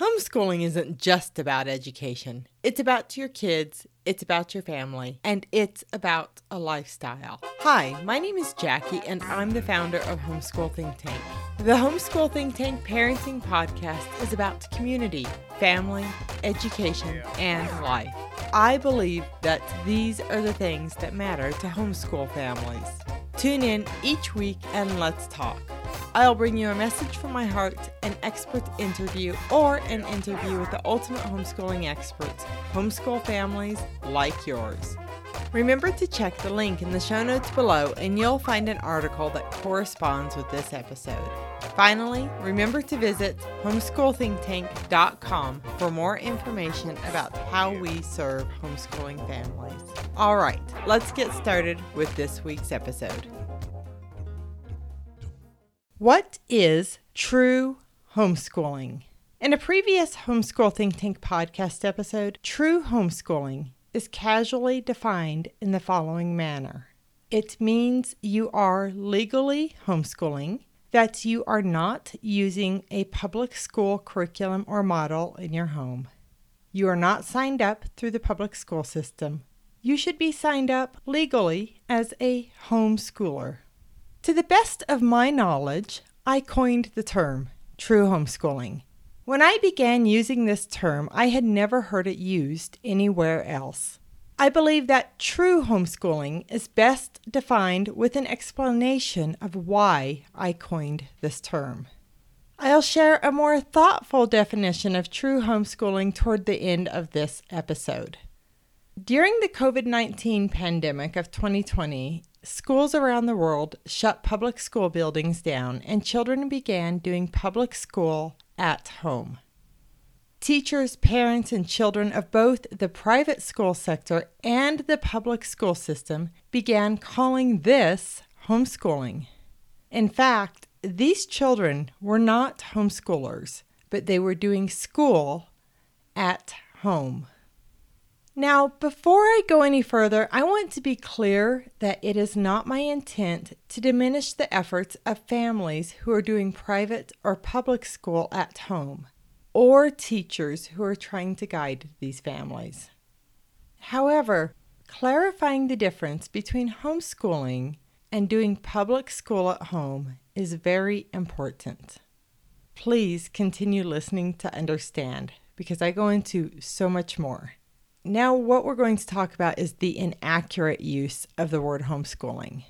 Homeschooling isn't just about education. It's about your kids, it's about your family, and it's about a lifestyle. Hi, my name is Jackie, and I'm the founder of Homeschool Think Tank. The Homeschool Think Tank Parenting Podcast is about community, family, education, and life. I believe that these are the things that matter to homeschool families. Tune in each week and let's talk. I'll bring you a message from my heart, an expert interview, or an interview with the ultimate homeschooling experts, homeschool families like yours. Remember to check the link in the show notes below and you'll find an article that corresponds with this episode. Finally, remember to visit homeschoolthinktank.com for more information about how we serve homeschooling families. All right, let's get started with this week's episode. What is true homeschooling? In a previous Homeschool Think Tank podcast episode, true homeschooling is casually defined in the following manner. It means you are legally homeschooling, that you are not using a public school curriculum or model in your home. You are not signed up through the public school system. You should be signed up legally as a homeschooler. To the best of my knowledge, I coined the term true homeschooling. When I began using this term, I had never heard it used anywhere else. I believe that true homeschooling is best defined with an explanation of why I coined this term. I'll share a more thoughtful definition of true homeschooling toward the end of this episode. During the COVID-19 pandemic of 2020, schools around the world shut public school buildings down and children began doing public school at home. Teachers, parents, and children of both the private school sector and the public school system began calling this homeschooling. In fact, these children were not homeschoolers, but they were doing school at home. Now, before I go any further, I want to be clear that it is not my intent to diminish the efforts of families who are doing private or public school at home, or teachers who are trying to guide these families. However, clarifying the difference between homeschooling and doing public school at home is very important. Please continue listening to understand, because I go into so much more. Now, what we're going to talk about is the inaccurate use of the word homeschooling.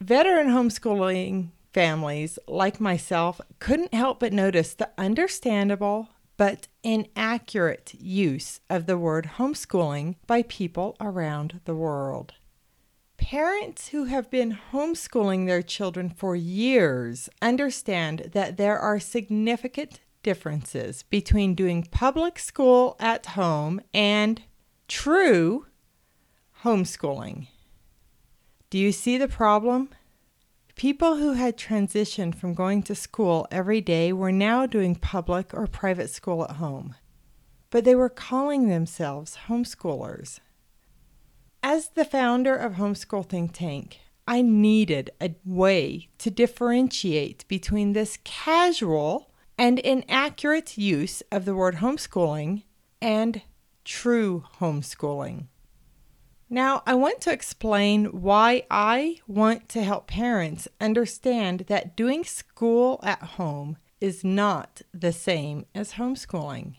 Veteran homeschooling families, like myself, couldn't help but notice the understandable but inaccurate use of the word homeschooling by people around the world. Parents who have been homeschooling their children for years understand that there are significant differences between doing public school at home and true homeschooling. Do you see the problem? People who had transitioned from going to school every day were now doing public or private school at home, but they were calling themselves homeschoolers. As the founder of Homeschool Think Tank, I needed a way to differentiate between this casual and inaccurate use of the word homeschooling and true homeschooling. Now, I want to explain why I want to help parents understand that doing school at home is not the same as homeschooling.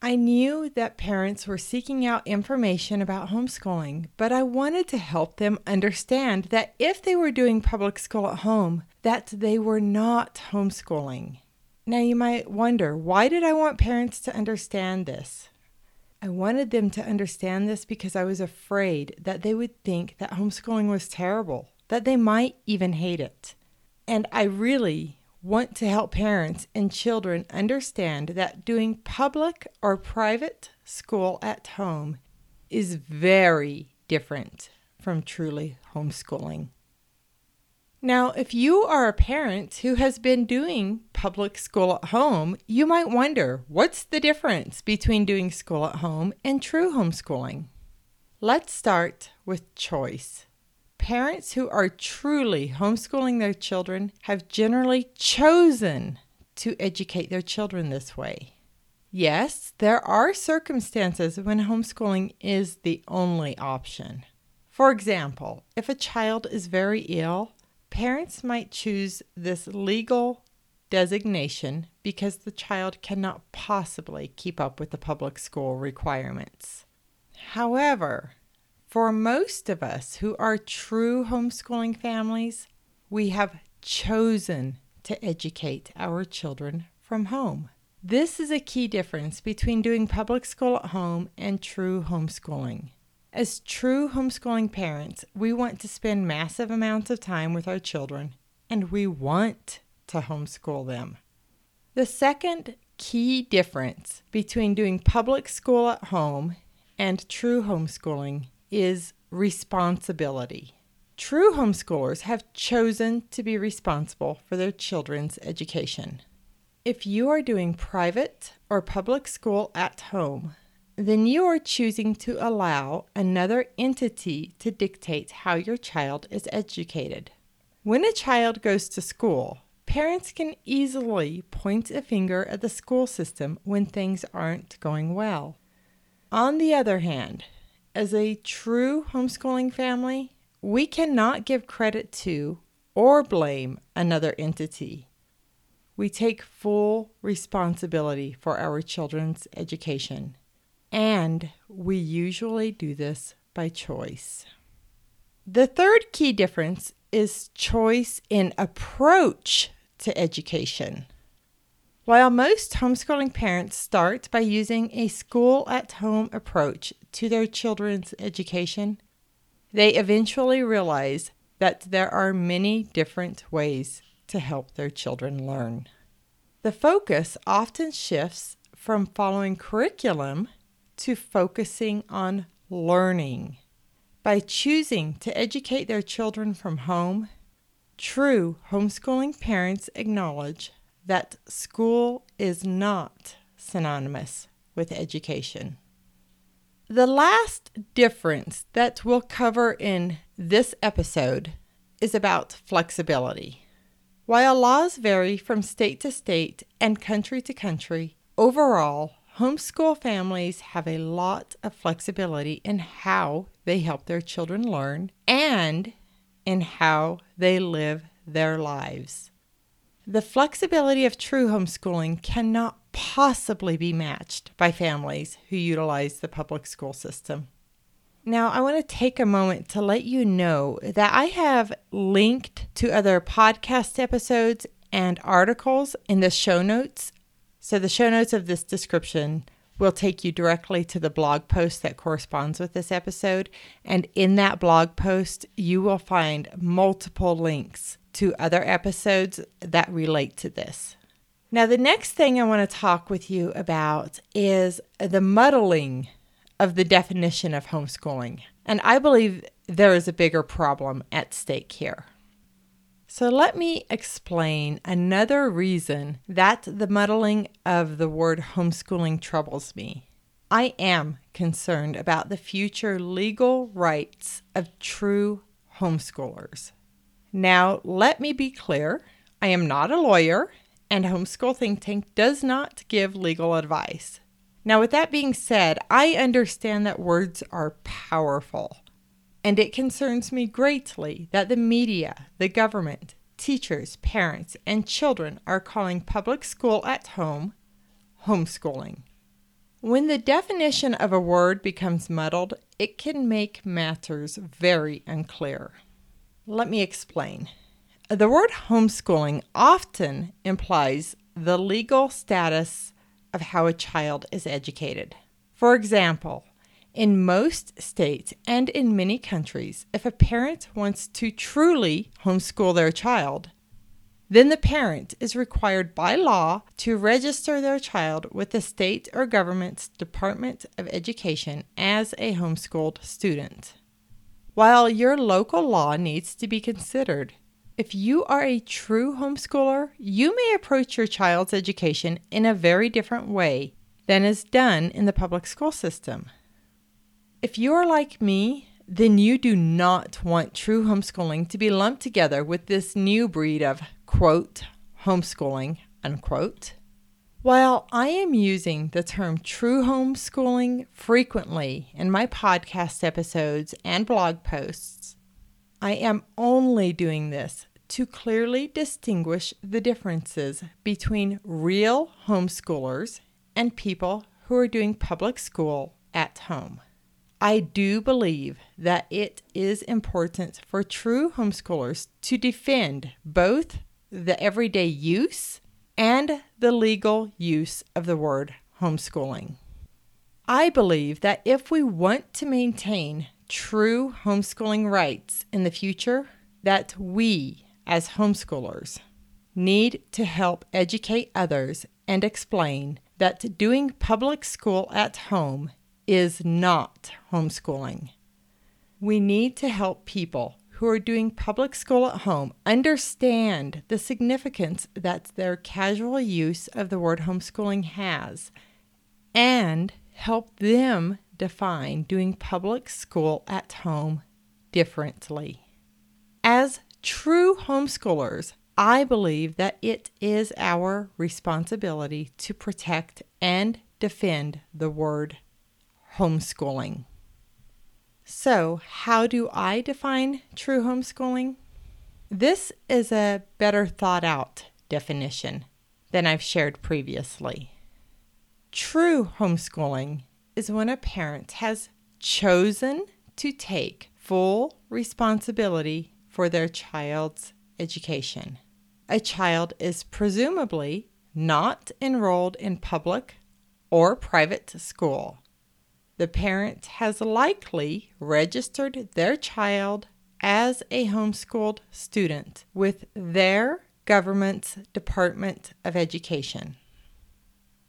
I knew that parents were seeking out information about homeschooling, but I wanted to help them understand that if they were doing public school at home, that they were not homeschooling. Now, you might wonder, why did I want parents to understand this? I wanted them to understand this because I was afraid that they would think that homeschooling was terrible, that they might even hate it. And I really want to help parents and children understand that doing public or private school at home is very different from truly homeschooling. Now, if you are a parent who has been doing public school at home, you might wonder, what's the difference between doing school at home and true homeschooling? Let's start with choice. Parents who are truly homeschooling their children have generally chosen to educate their children this way. Yes, there are circumstances when homeschooling is the only option. For example, if a child is very ill, parents might choose this legal designation because the child cannot possibly keep up with the public school requirements. However, for most of us who are true homeschooling families, we have chosen to educate our children from home. This is a key difference between doing public school at home and true homeschooling. As true homeschooling parents, we want to spend massive amounts of time with our children, and we want to homeschool them. The second key difference between doing public school at home and true homeschooling is responsibility. True homeschoolers have chosen to be responsible for their children's education. If you are doing private or public school at home, then you are choosing to allow another entity to dictate how your child is educated. When a child goes to school, parents can easily point a finger at the school system when things aren't going well. On the other hand, as a true homeschooling family, we cannot give credit to or blame another entity. We take full responsibility for our children's education, and we usually do this by choice. The third key difference is choice in approach to education. While most homeschooling parents start by using a school-at-home approach to their children's education, they eventually realize that there are many different ways to help their children learn. The focus often shifts from following curriculum to focusing on learning. By choosing to educate their children from home, true homeschooling parents acknowledge that school is not synonymous with education. The last difference that we'll cover in this episode is about flexibility. While laws vary from state to state and country to country, overall, homeschool families have a lot of flexibility in how they help their children learn and in how they live their lives. The flexibility of true homeschooling cannot possibly be matched by families who utilize the public school system. Now, I want to take a moment to let you know that I have linked to other podcast episodes and articles in the show notes. So the show notes of this description will take you directly to the blog post that corresponds with this episode. And in that blog post, you will find multiple links to other episodes that relate to this. Now, the next thing I want to talk with you about is the muddling of the definition of homeschooling. And I believe there is a bigger problem at stake here. So let me explain another reason that the muddling of the word homeschooling troubles me. I am concerned about the future legal rights of true homeschoolers. Now, let me be clear. I am not a lawyer, and Homeschool Think Tank does not give legal advice. Now, with that being said, I understand that words are powerful, and it concerns me greatly that the media, the government, teachers, parents, and children are calling public school at home homeschooling. When the definition of a word becomes muddled, it can make matters very unclear. Let me explain. The word homeschooling often implies the legal status of how a child is educated. For example, in most states and in many countries, if a parent wants to truly homeschool their child, then the parent is required by law to register their child with the state or government's Department of Education as a homeschooled student. While your local law needs to be considered, if you are a true homeschooler, you may approach your child's education in a very different way than is done in the public school system. If you are like me, then you do not want true homeschooling to be lumped together with this new breed of, quote, homeschooling, unquote. While I am using the term true homeschooling frequently in my podcast episodes and blog posts, I am only doing this to clearly distinguish the differences between real homeschoolers and people who are doing public school at home. I do believe that it is important for true homeschoolers to defend both the everyday use and the legal use of the word homeschooling. I believe that if we want to maintain true homeschooling rights in the future, that we as homeschoolers need to help educate others and explain that doing public school at home is not homeschooling. We need to help people who are doing public school at home understand the significance that their casual use of the word homeschooling has, and help them define doing public school at home differently. As true homeschoolers, I believe that it is our responsibility to protect and defend the word homeschooling. So, how do I define true homeschooling? This is a better thought out definition than I've shared previously. True homeschooling is when a parent has chosen to take full responsibility for their child's education. A child is presumably not enrolled in public or private school. The parent has likely registered their child as a homeschooled student with their government's Department of Education.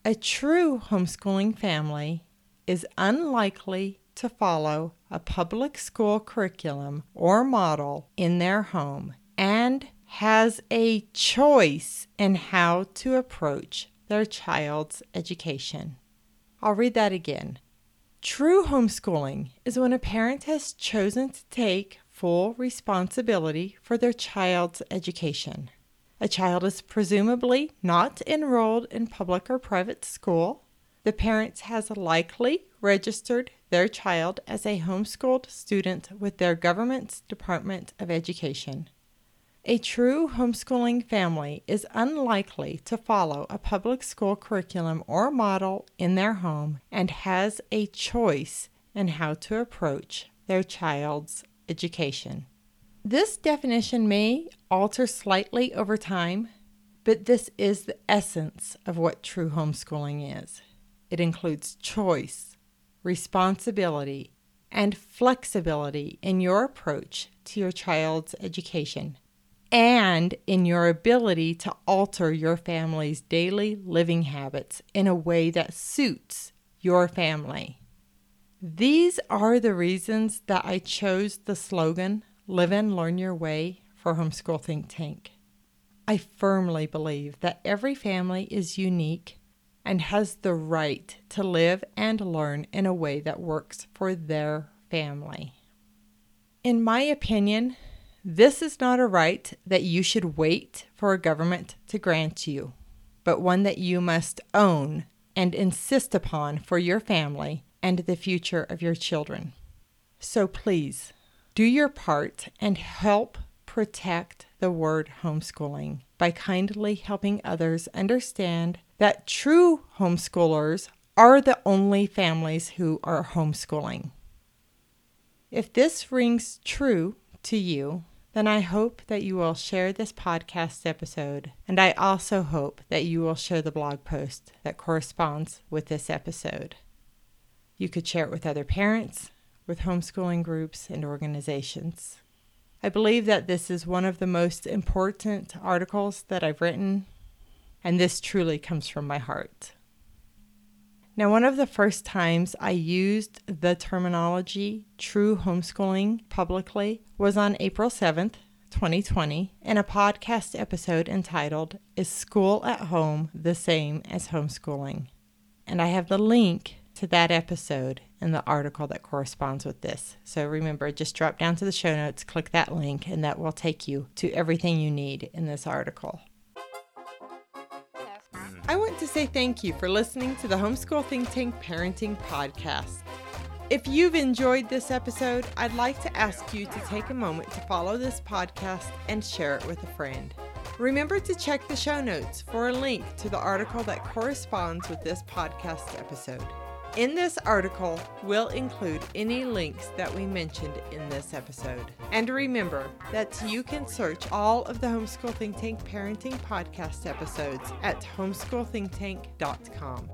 A true homeschooling family is unlikely to follow a public school curriculum or model in their home and has a choice in how to approach their child's education. I'll read that again. True homeschooling is when a parent has chosen to take full responsibility for their child's education. A child is presumably not enrolled in public or private school. The parent has likely registered their child as a homeschooled student with their government's Department of Education. A true homeschooling family is unlikely to follow a public school curriculum or model in their home and has a choice in how to approach their child's education. This definition may alter slightly over time, but this is the essence of what true homeschooling is. It includes choice, responsibility, and flexibility in your approach to your child's education, and in your ability to alter your family's daily living habits in a way that suits your family. These are the reasons that I chose the slogan, Live and Learn Your Way, for Homeschool Think Tank. I firmly believe that every family is unique and has the right to live and learn in a way that works for their family. In my opinion, this is not a right that you should wait for a government to grant you, but one that you must own and insist upon for your family and the future of your children. So please, do your part and help protect the word homeschooling by kindly helping others understand that true homeschoolers are the only families who are homeschooling. If this rings true to you, then I hope that you will share this podcast episode, and I also hope that you will share the blog post that corresponds with this episode. You could share it with other parents, with homeschooling groups and organizations. I believe that this is one of the most important articles that I've written, and this truly comes from my heart. Now, one of the first times I used the terminology true homeschooling publicly was on April 7th, 2020, in a podcast episode entitled, Is School at Home the Same as Homeschooling? And I have the link to that episode in the article that corresponds with this. So remember, just drop down to the show notes, click that link, and that will take you to everything you need in this article. to say thank you for listening to the Homeschool Think Tank Parenting Podcast. If you've enjoyed this episode, I'd like to ask you to take a moment to follow this podcast and share it with a friend. Remember to check the show notes for a link to the article that corresponds with this podcast episode. In this article, we'll include any links that we mentioned in this episode. And remember that you can search all of the Homeschool Think Tank Parenting Podcast episodes at homeschoolthinktank.com.